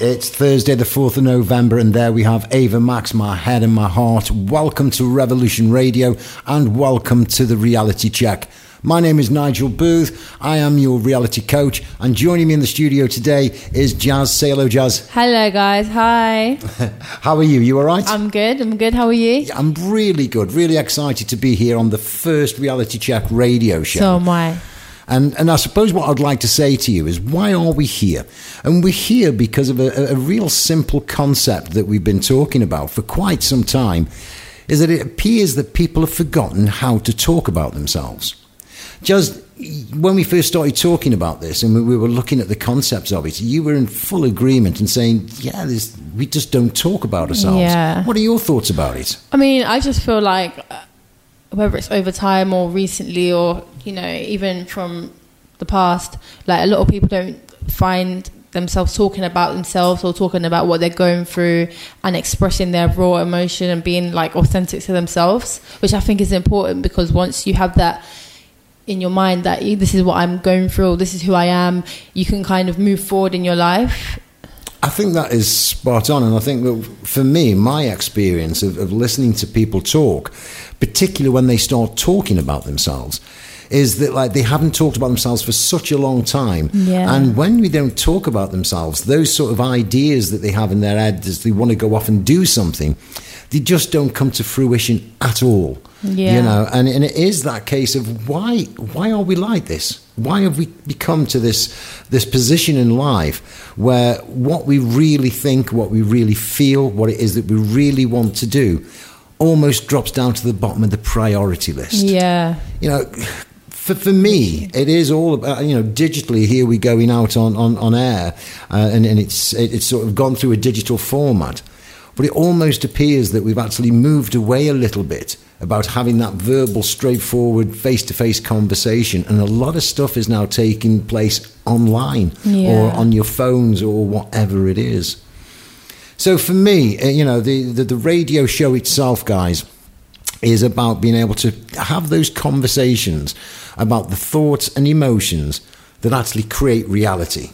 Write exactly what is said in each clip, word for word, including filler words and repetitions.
It's Thursday the fourth of November, and there we have Ava Max, My Head and My Heart. Welcome to Revolution Radio and welcome to The Reality Check. My name is Nigel Booth. I am your reality coach, and joining me in the studio today is Jazz. Say hello, Jazz. Hello, guys. Hi. How are you? You all right? I'm good. I'm good. How are you? I'm really good. Really excited to be here on the first Reality Check radio show. So am I. And and I suppose what I'd like to say to you is, why are we here? And we're here because of a, a real simple concept that we've been talking about for quite some time, is that it appears that people have forgotten how to talk about themselves. Just when we first started talking about this and we were looking at the concepts of it, you were in full agreement and saying, yeah, this, we just don't talk about ourselves. Yeah. What are your thoughts about it? I mean, I just feel like, whether it's over time or recently or, you know, even from the past, like, a lot of people don't find themselves talking about themselves or talking about what they're going through and expressing their raw emotion and being, like, authentic to themselves, which I think is important, because once you have that in your mind that this is what I'm going through, this is who I am, you can kind of move forward in your life. I think that is spot on, and I think that for me, my experience of, of listening to people talk, particularly when they start talking about themselves, is that, like, they haven't talked about themselves for such a long time. Yeah. And when we don't talk about themselves, those sort of ideas that they have in their head as they want to go off and do something, they just don't come to fruition at all. Yeah. You know, and, and it is that case of why why are we like this? Why have we become to this this position in life where what we really think, what we really feel, what it is that we really want to do almost drops down to the bottom of the priority list? Yeah. You know, For, for me, it is all about, you know, digitally, here we going out on, on, on air, uh, and, and it's it, it's sort of gone through a digital format. But it almost appears that we've actually moved away a little bit about having that verbal, straightforward, face-to-face conversation. And a lot of stuff is now taking place online, yeah, or on your phones or whatever it is. So for me, you know, the, the, the radio show itself, guys, is about being able to have those conversations about the thoughts and emotions that actually create reality,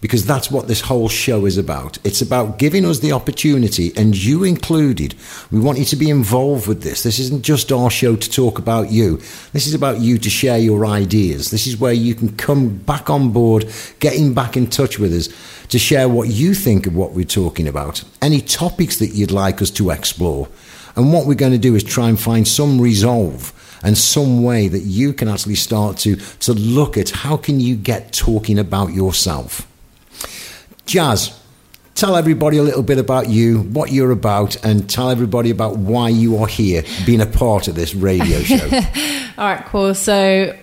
because that's what this whole show is about. It's about giving us the opportunity, and you included. We want you to be involved with this. This isn't just our show to talk about you. This is about you to share your ideas. This is where you can come back on board, getting back in touch with us to share what you think of what we're talking about, any topics that you'd like us to explore. And what we're going to do is try and find some resolve and some way that you can actually start to, to look at how can you get talking about yourself. Jazz, tell everybody a little bit about you, what you're about, and tell everybody about why you are here being a part of this radio show. All right, cool. So,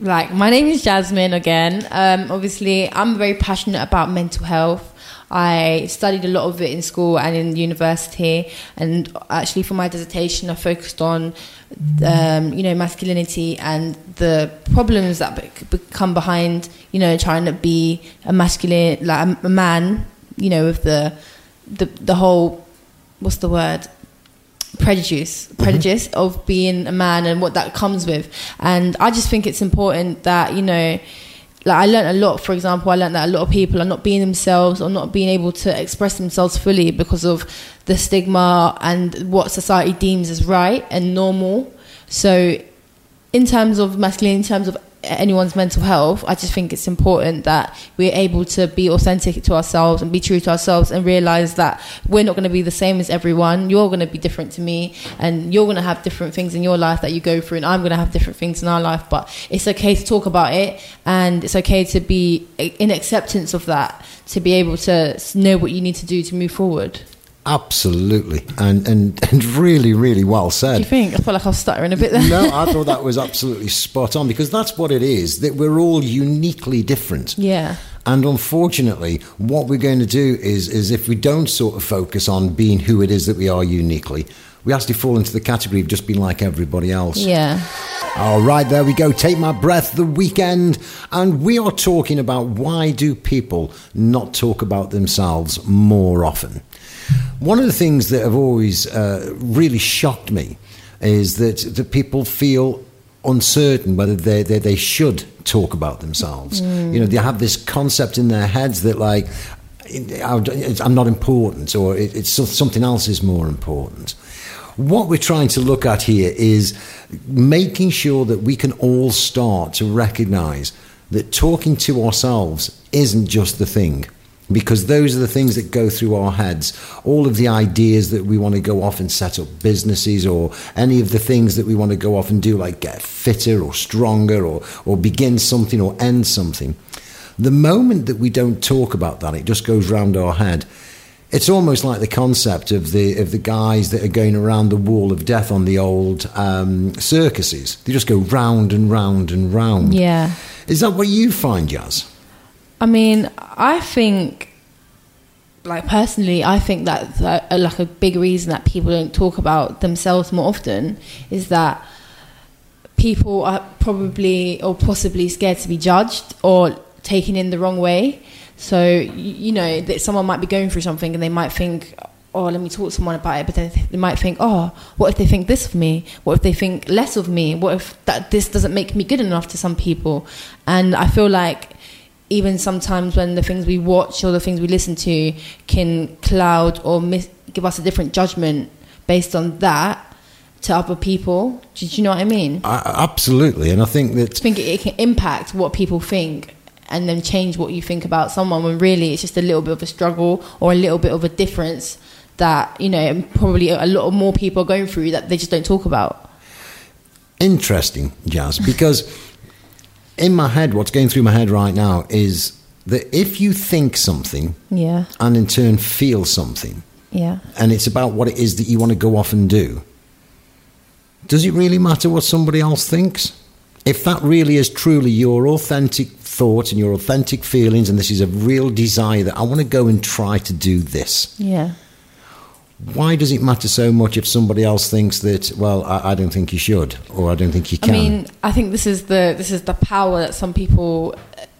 like, my name is Jasmine again. Um, obviously, I'm very passionate about mental health. I studied a lot of it in school and in university, and actually for my dissertation I focused on um, you know masculinity and the problems that be- come behind you know trying to be a masculine, like a, a man, you know with the the the whole what's the word prejudice prejudice mm-hmm. of being a man and what that comes with. And I just think it's important that, you know like, I learned a lot. For example, I learned that a lot of people are not being themselves or not being able to express themselves fully because of the stigma and what society deems as right and normal. So in terms of masculinity, in terms of anyone's mental health, I just think it's important that we're able to be authentic to ourselves and be true to ourselves and realise that we're not going to be the same as everyone. You're going to be different to me, and you're going to have different things in your life that you go through, and I'm going to have different things in our life, but it's okay to talk about it, and it's okay to be in acceptance of that, to be able to know what you need to do to move forward. Absolutely, and, and and really, really well said. Do you think? I feel like I was stuttering a bit there. No, I thought that was absolutely spot on, because that's what it is, that we're all uniquely different. Yeah. And unfortunately, what we're going to do is, is if we don't sort of focus on being who it is that we are uniquely, we actually fall into the category of just being like everybody else. Yeah. All right, there we go. Take my breath, The Weekend. And we are talking about why do people not talk about themselves more often? One of the things that have always uh, really shocked me is that, that people feel uncertain whether they, they, they should talk about themselves. Mm. You know, they have this concept in their heads that, like, I'm not important, or it's something else is more important. What we're trying to look at here is making sure that we can all start to recognise that talking to ourselves isn't just the thing, because those are the things that go through our heads. All of the ideas that we want to go off and set up businesses, or any of the things that we want to go off and do, like get fitter or stronger, or, or begin something or end something. The moment that we don't talk about that, it just goes round our head. It's almost like the concept of the of the guys that are going around the wall of death on the old um, circuses. They just go round and round and round. Yeah. Is that what you find, Jazz? I mean, I think, like personally, I think that, that like a big reason that people don't talk about themselves more often is that people are probably or possibly scared to be judged or taken in the wrong way. So, you know, that someone might be going through something and they might think, oh, let me talk to someone about it. But then they might think, oh, what if they think this of me? What if they think less of me? What if that this doesn't make me good enough to some people? And I feel like even sometimes when the things we watch or the things we listen to can cloud or mis- give us a different judgment based on that to other people. Do you know what I mean? I, absolutely. And I think that... I think it, it can impact what people think, and then change what you think about someone, when really it's just a little bit of a struggle or a little bit of a difference that, you know, probably a lot more people are going through that they just don't talk about. Interesting, Jazz, because in my head, what's going through my head right now is that if you think something, yeah, and in turn feel something, yeah, and it's about what it is that you want to go off and do, does it really matter what somebody else thinks? If that really is truly your authentic thoughts and your authentic feelings, and this is a real desire that I want to go and try to do this. Yeah. Why does it matter so much if somebody else thinks that, well, I, I don't think you should, or I don't think you can? I mean, I think this is the this is the power that some people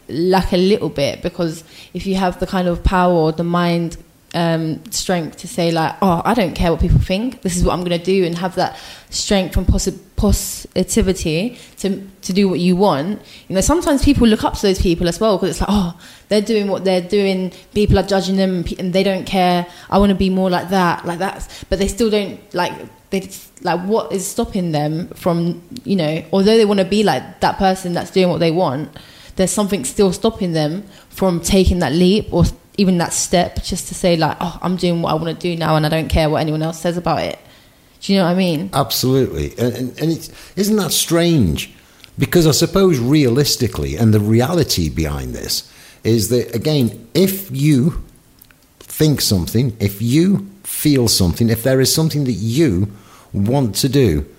lack a little bit, because if you have the kind of power or the mind um, strength to say, like, oh, I don't care what people think, this is what I'm going to do, and have that strength and possibility, positivity to to do what you want. You know, sometimes people look up to those people as well, because it's like, oh, they're doing what they're doing, people are judging them and they don't care, I want to be more like that, like that. But they still don't, like, they like what is stopping them from, you know, although they want to be like that person that's doing what they want, there's something still stopping them from taking that leap or even that step, just to say, like, oh, I'm doing what I want to do now and I don't care what anyone else says about it. Do you know what I mean? Absolutely. And, and, and it's, isn't that strange? Because I suppose realistically, and the reality behind this is that, again, if you think something, if you feel something, if there is something that you want to do,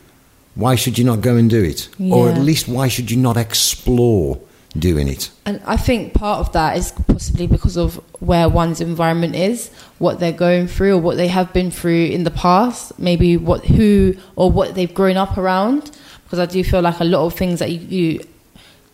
why should you not go and do it? Yeah. Or at least why should you not explore doing it? And I think part of that is possibly because of where one's environment is, what they're going through or what they have been through in the past, maybe what who or what they've grown up around, because I do feel like a lot of things that you, you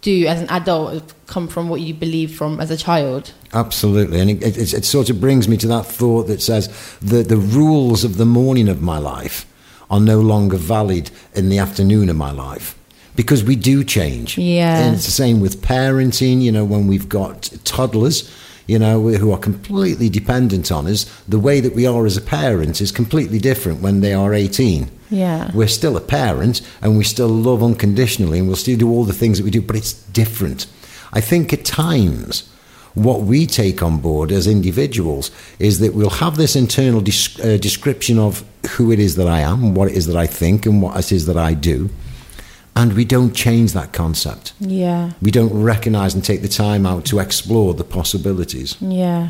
do as an adult come from what you believe from as a child. Absolutely. And it, it, it sort of brings me to that thought that says the the rules of the morning of my life are no longer valid in the afternoon of my life. Because we do change. Yeah. And it's the same with parenting, you know, when we've got toddlers, you know, who are completely dependent on us, the way that we are as a parent is completely different when they are eighteen. Yeah. We're still a parent and we still love unconditionally and we'll still do all the things that we do, but it's different. I think at times what we take on board as individuals is that we'll have this internal dis- uh, description of who it is that I am, and what it is that I think and what it is that I do. And we don't change that concept. Yeah. We don't recognise and take the time out to explore the possibilities. Yeah.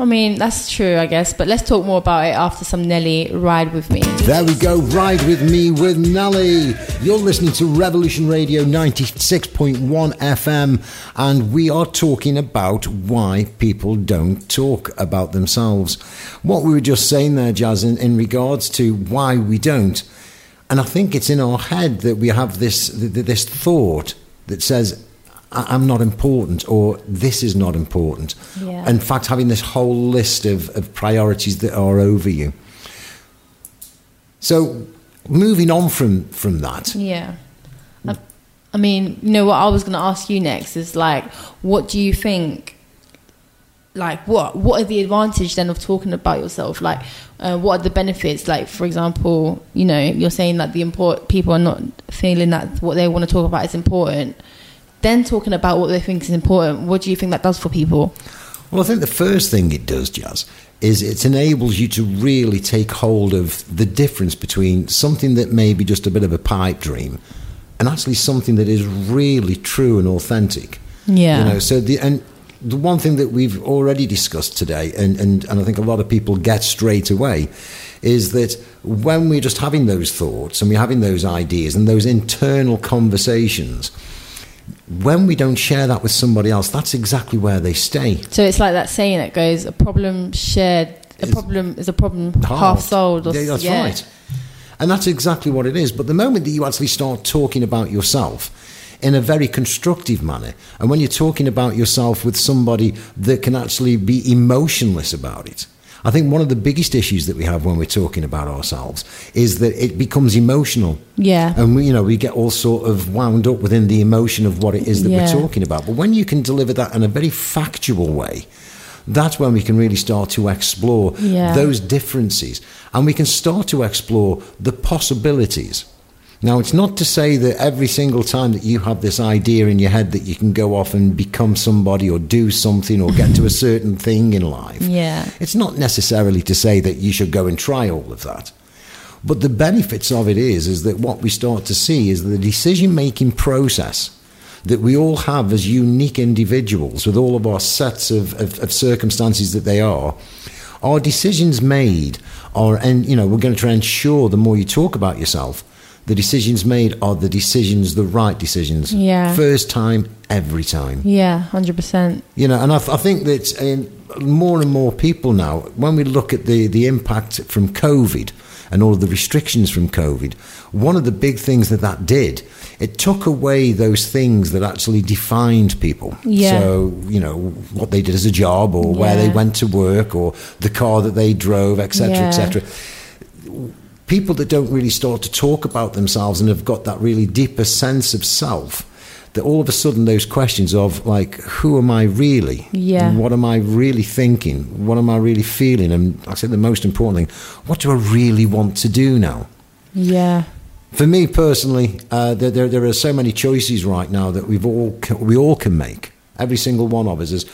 I mean, that's true, I guess. But let's talk more about it after some Nelly, Ride With Me. There we go, Ride With Me with Nelly. You're listening to Revolution Radio ninety-six point one F M. And we are talking about why people don't talk about themselves. What we were just saying there, Jazz, in, in regards to why we don't. And I think it's in our head that we have this this thought that says, I'm not important, or this is not important. Yeah. In fact, having this whole list of, of priorities that are over you. So moving on from, from that. Yeah. I, I mean, you know, what I was going to ask you next is, like, what do you think like what what are the advantage then of talking about yourself? Like uh, what are the benefits? Like, for example, you know, you're saying that the import people are not feeling that what they want to talk about is important, then talking about what they think is important, what do you think that does for people? Well, I think the first thing it does, Jazz, is it enables you to really take hold of the difference between something that may be just a bit of a pipe dream and actually something that is really true and authentic. Yeah. You know, so the and the one thing that we've already discussed today, and, and, and I think a lot of people get straight away, is that when we're just having those thoughts and we're having those ideas and those internal conversations, when we don't share that with somebody else, that's exactly where they stay. So it's like that saying that goes, a problem shared, a it's problem is a problem half-sold. Half yeah, that's yeah. right. And that's exactly what it is. But the moment that you actually start talking about yourself in a very constructive manner, and when you're talking about yourself with somebody that can actually be emotionless about it, I think one of the biggest issues that we have when we're talking about ourselves is that it becomes emotional. Yeah. And, we, you know, we get all sort of wound up within the emotion of what it is that yeah. we're talking about. But when you can deliver that in a very factual way, that's when we can really start to explore yeah. those differences. And we can start to explore the possibilities. Now, it's not to say that every single time that you have this idea in your head that you can go off and become somebody or do something or get to a certain thing in life. Yeah. It's not necessarily to say that you should go and try all of that. But the benefits of it is, is that what we start to see is the decision-making process that we all have as unique individuals with all of our sets of, of, of circumstances that they are. Our decisions made are, and you know, we're going to try and ensure the more you talk about yourself, the decisions made are the decisions, the right decisions. Yeah. First time, every time. Yeah, one hundred percent. You know, and I, th- I think that um, more and more people now, when we look at the, the impact from COVID and all of the restrictions from COVID, one of the big things that that did, it took away those things that actually defined people. Yeah. So, you know, what they did as a job or yeah. where they went to work or the car that they drove, et cetera, yeah. et cetera. People that don't really start to talk about themselves and have got that really deeper sense of self, that all of a sudden those questions of like, who am I really? Yeah. What am I really thinking? What am I really feeling? And I think the most important thing, what do I really want to do now? Yeah. For me personally, uh, there, there there are so many choices right now that we've all we all can make. Every single one of us is,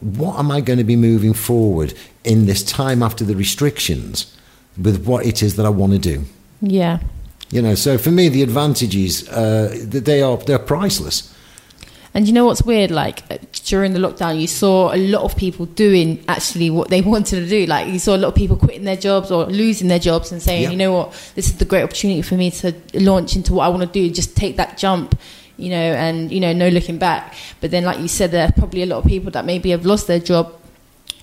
what am I going to be moving forward in this time after the restrictions? With what it is that I want to do. Yeah. You know, so for me, the advantages, uh, they are they're priceless. And you know what's weird? Like, during the lockdown, you saw a lot of people doing actually what they wanted to do. Like, you saw a lot of people quitting their jobs or losing their jobs and saying, yeah. you know what, this is the great opportunity for me to launch into what I want to do, just take that jump. You know, and, you know, no looking back. But then, like you said, there are probably a lot of people that maybe have lost their job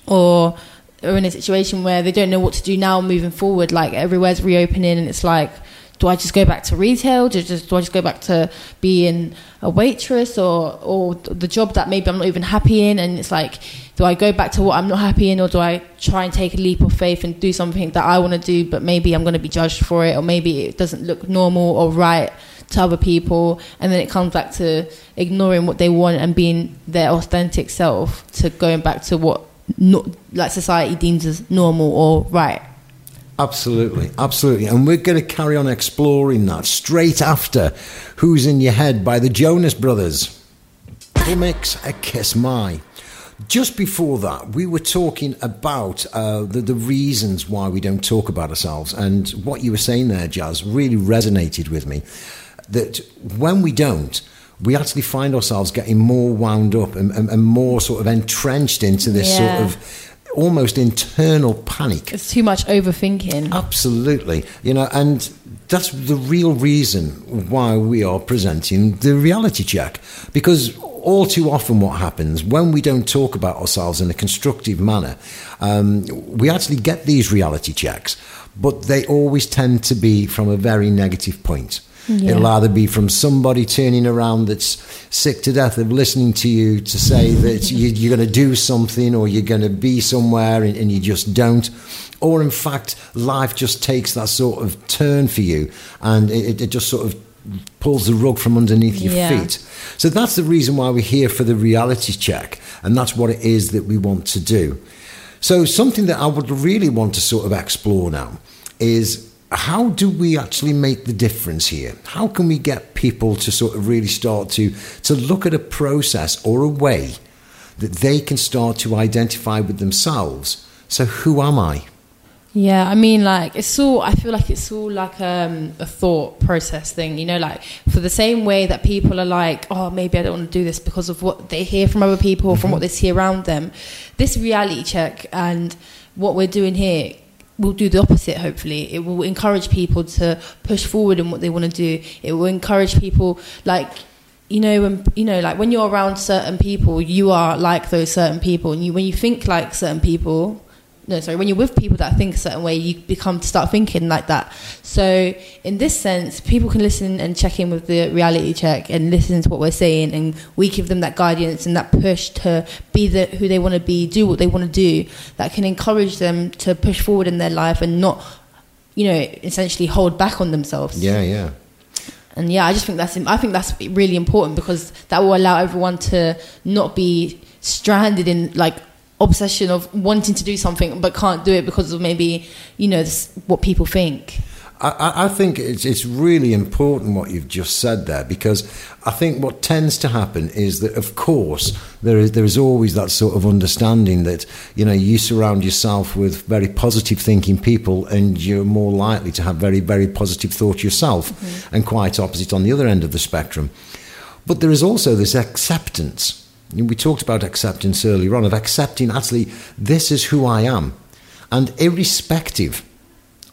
or... are in a situation where they don't know what to do now moving forward. Like, everywhere's reopening and it's like, do I just go back to retail? Do I just, do I just go back to being a waitress or or the job that maybe I'm not even happy in? And it's like, do I go back to what I'm not happy in, or do I try and take a leap of faith and do something that I want to do, but maybe I'm going to be judged for it, or maybe it doesn't look normal or right to other people? And then it comes back to ignoring what they want and being their authentic self, to going back to what not like society deems as normal or right. Absolutely, absolutely. And we're going to carry on exploring that straight after Who's in Your Head by the Jonas Brothers. He makes a Kiss My. Just before that, we were talking about uh, the, the reasons why we don't talk about ourselves. And what you were saying there, Jazz, really resonated with me. That when we don't, we actually find ourselves getting more wound up and, and, and more sort of entrenched into this yeah. sort of almost internal panic. It's too much overthinking. Absolutely. You know, and that's the real reason why we are presenting the Reality Check. Because all too often what happens when we don't talk about ourselves in a constructive manner, um, we actually get these reality checks, but they always tend to be from a very negative point. Yeah. It'll either be from somebody turning around that's sick to death of listening to you to say that you, you're going to do something or you're going to be somewhere and, and you just don't. Or in fact, life just takes that sort of turn for you and it, it just sort of pulls the rug from underneath your yeah. feet. So that's the reason why we're here, for the reality check, and that's what it is that we want to do. So something that I would really want to sort of explore now is, how do we actually make the difference here? How can we get people to sort of really start to to look at a process or a way that they can start to identify with themselves? So who am I? Yeah, I mean, like, it's all, I feel like it's all like um, a thought process thing, you know, like, for the same way that people are like, oh, maybe I don't want to do this because of what they hear from other people, mm-hmm. from what they see around them. This reality check and what we're doing here will do the opposite, hopefully. It will encourage people to push forward in what they want to do. It will encourage people, like... You know, when you know, like when you're around certain people, you are like those certain people, and you when you think like certain people, no, sorry, when you're with people that think a certain way, you become to start thinking like that. So, in this sense, people can listen and check in with the reality check and listen to what we're saying, and we give them that guidance and that push to be the who they want to be, do what they want to do. That can encourage them to push forward in their life and not, you know, essentially hold back on themselves. Yeah, yeah. And yeah, I just think that's I think that's really important, because that will allow everyone to not be stranded in like obsession of wanting to do something but can't do it because of maybe, you know, what people think. I, I think it's it's really important what you've just said there, because I think what tends to happen is that, of course, there is there is always that sort of understanding that, you know, you surround yourself with very positive thinking people and you're more likely to have very, very positive thoughts yourself, mm-hmm. and quite opposite on the other end of the spectrum. But there is also this acceptance. We talked about acceptance earlier on, of accepting actually this is who I am, and irrespective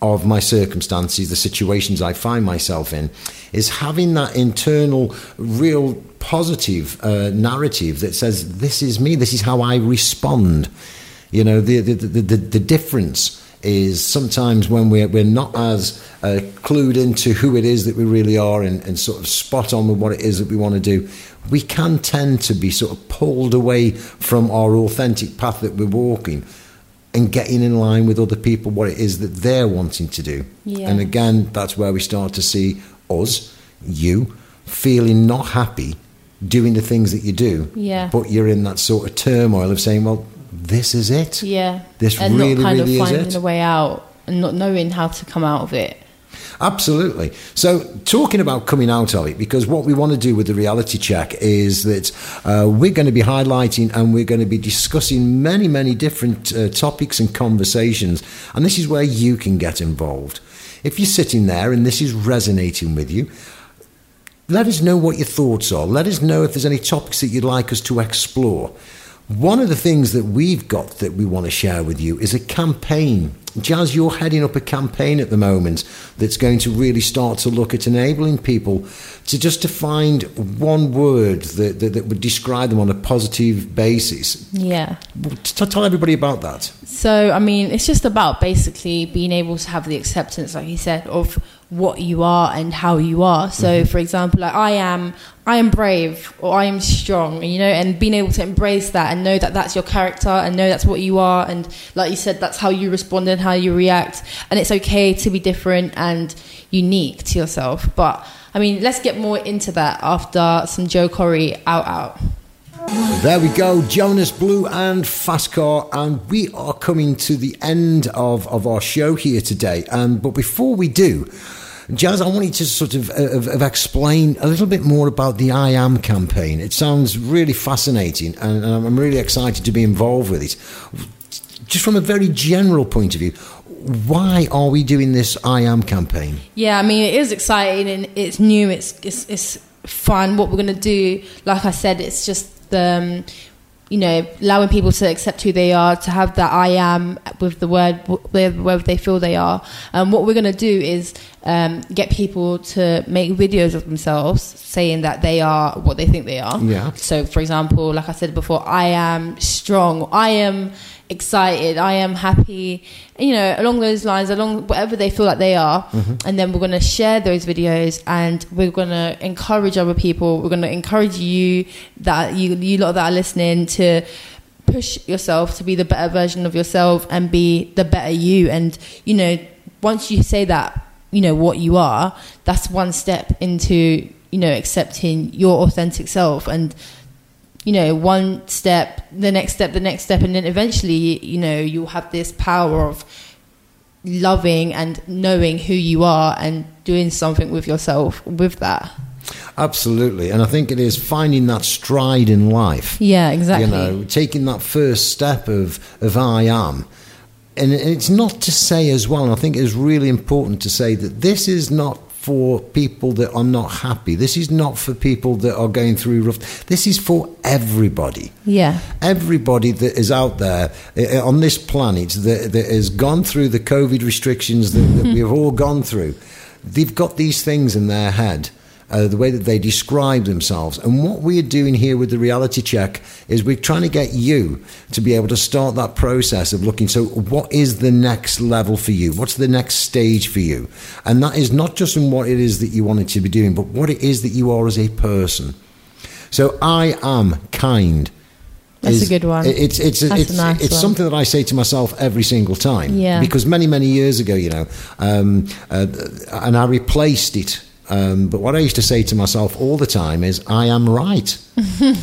of my circumstances, the situations I find myself in, is having that internal, real positive uh, narrative that says, this is me, this is how I respond. You know, the the the, the, the difference is sometimes when we're, we're not as uh, clued into who it is that we really are and, and sort of spot on with what it is that we want to do, we can tend to be sort of pulled away from our authentic path that we're walking, and getting in line with other people, what it is that they're wanting to do. Yeah. And again, that's where we start to see us, you, feeling not happy doing the things that you do. Yeah. But you're in that sort of turmoil of saying, well, this is it. Yeah. This and really, not kind really of is finding it. A way out and not knowing how to come out of it. Absolutely. So, talking about coming out of it, because what we want to do with the reality check is that uh, we're going to be highlighting and we're going to be discussing many, many different uh, topics and conversations. And this is where you can get involved. If you're sitting there and this is resonating with you, let us know what your thoughts are. Let us know if there's any topics that you'd like us to explore. One of the things that we've got that we want to share with you is a campaign. Jazz, you're heading up a campaign at the moment that's going to really start to look at enabling people to just to find one word that, that, that would describe them on a positive basis. Yeah. T- tell everybody about that. So, I mean, it's just about basically being able to have the acceptance, like you said, of what you are and how you are. So, mm-hmm. for example, like I am... I am brave, or I am strong, you know, and being able to embrace that and know that that's your character and know that's what you are. And like you said, that's how you respond and how you react. And it's okay to be different and unique to yourself. But I mean, let's get more into that after some Joe Corey out out. There we go, Jonas Blue and Fast Car, and we are coming to the end of, of our show here today. Um, but before we do, Jazz, I want you to sort of, of, of explain a little bit more about the I Am campaign. It sounds really fascinating, and, and I'm really excited to be involved with it. Just from a very general point of view, why are we doing this I Am campaign? Yeah, I mean, it is exciting, and it's new, it's it's, it's fun. What we're going to do, like I said, it's just the... Um, you know, allowing people to accept who they are, to have that I am with the word, the word they feel they are. And what we're going to do is um, get people to make videos of themselves saying that they are what they think they are. Yeah. So, for example, like I said before, I am strong, I am excited, I am happy, you know, along those lines, along whatever they feel like they are. Mm-hmm. And then we're going to share those videos, and we're going to encourage other people. We're going to encourage you that you, you lot that are listening, to push yourself to be the better version of yourself and be the better you. And, you know, once you say that you know, what you are, that's one step into, you know, accepting your authentic self. And, you know, one step, the next step, the next step, and then eventually, you know, you'll have this power of loving and knowing who you are and doing something with yourself with that. Absolutely. And I think it is finding that stride in life. Yeah, exactly. You know, taking that first step of of I am. And it's not to say as well, and I think it is really important to say that this is not for people that are not happy. This is not for people that are going through rough. This is for everybody. Yeah. Everybody that is out there on this planet that, that has gone through the COVID restrictions that, that we have all gone through. They've got these things in their head. Uh, the way that they describe themselves. And what we're doing here with the Reality Check is we're trying to get you to be able to start that process of looking, so what is the next level for you? What's the next stage for you? And that is not just in what it is that you wanted to be doing, but what it is that you are as a person. So I am kind. That's is, a good one. It's it's That's it's, nice it's something that I say to myself every single time. Yeah. Because many, many years ago, you know, um, uh, and I replaced it. Um, but what I used to say to myself all the time is, I am right.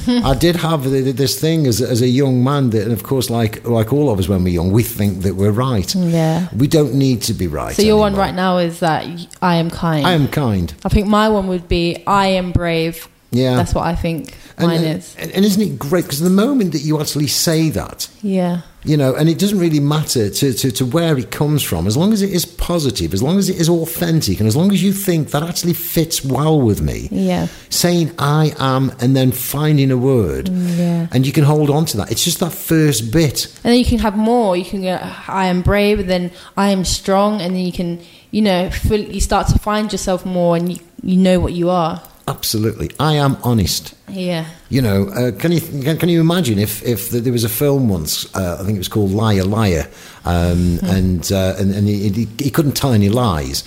I did have this thing as, as a young man that, and of course, like like all of us when we're young, we think that we're right. Yeah. We don't need to be right. So your anymore. One right now is that I am kind. I am kind. I think my one would be, I am brave. Yeah. That's what I think mine and, is. And, and isn't it great? Because the moment that you actually say that. Yeah. You know, and it doesn't really matter to, to, to where it comes from, as long as it is positive, as long as it is authentic, and as long as you think that actually fits well with me. Yeah. Saying I am and then finding a word. Yeah. And you can hold on to that. It's just that first bit. And then you can have more. You can go, I am brave, and then I am strong, and then you can, you know, feel, you start to find yourself more, and you, you know what you are. Absolutely. I am honest. Yeah. You know, uh, can you can, can you imagine if, if there was a film once, uh, I think it was called Liar Liar, um, mm. and, uh, and and he, he, he couldn't tell any lies.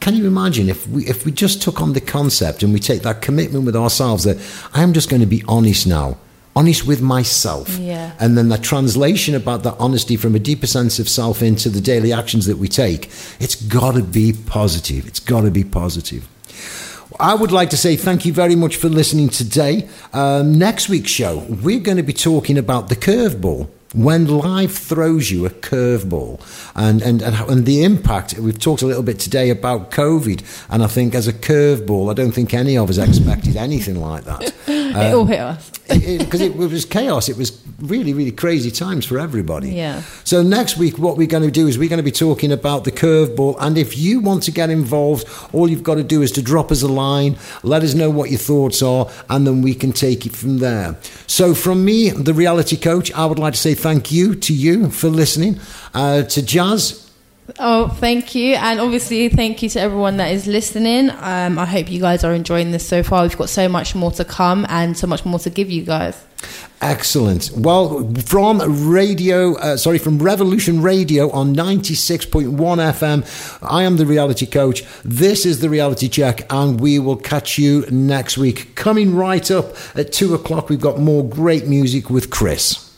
Can you imagine if we if we just took on the concept and we take that commitment with ourselves that I am just going to be honest now, honest with myself. Yeah. And then the translation about that honesty from a deeper sense of self into the daily actions that we take, it's got to be positive. It's got to be positive. I would like to say thank you very much for listening today. Um, next week's show, we're going to be talking about the curveball, when life throws you a curveball, and, and, and the impact. We've talked a little bit today about COVID, and I think as a curveball, I don't think any of us expected anything like that. Um, it all hit us. Because it, it, it was chaos. It was really, really crazy times for everybody. Yeah. So next week, what we're going to do is we're going to be talking about the curveball, and if you want to get involved, all you've got to do is to drop us a line, let us know what your thoughts are, and then we can take it from there. So from me, the Reality Coach, I would like to say thank you to you for listening, uh, to Jazz. Oh, thank you. And obviously, thank you to everyone that is listening. Um, I hope you guys are enjoying this so far. We've got so much more to come and so much more to give you guys. Excellent. Well, from radio, uh, sorry, from Revolution Radio on ninety-six point one F M, I am the Reality Coach. This is the Reality Check, and we will catch you next week. Coming right up at two o'clock, we've got more great music with Chris.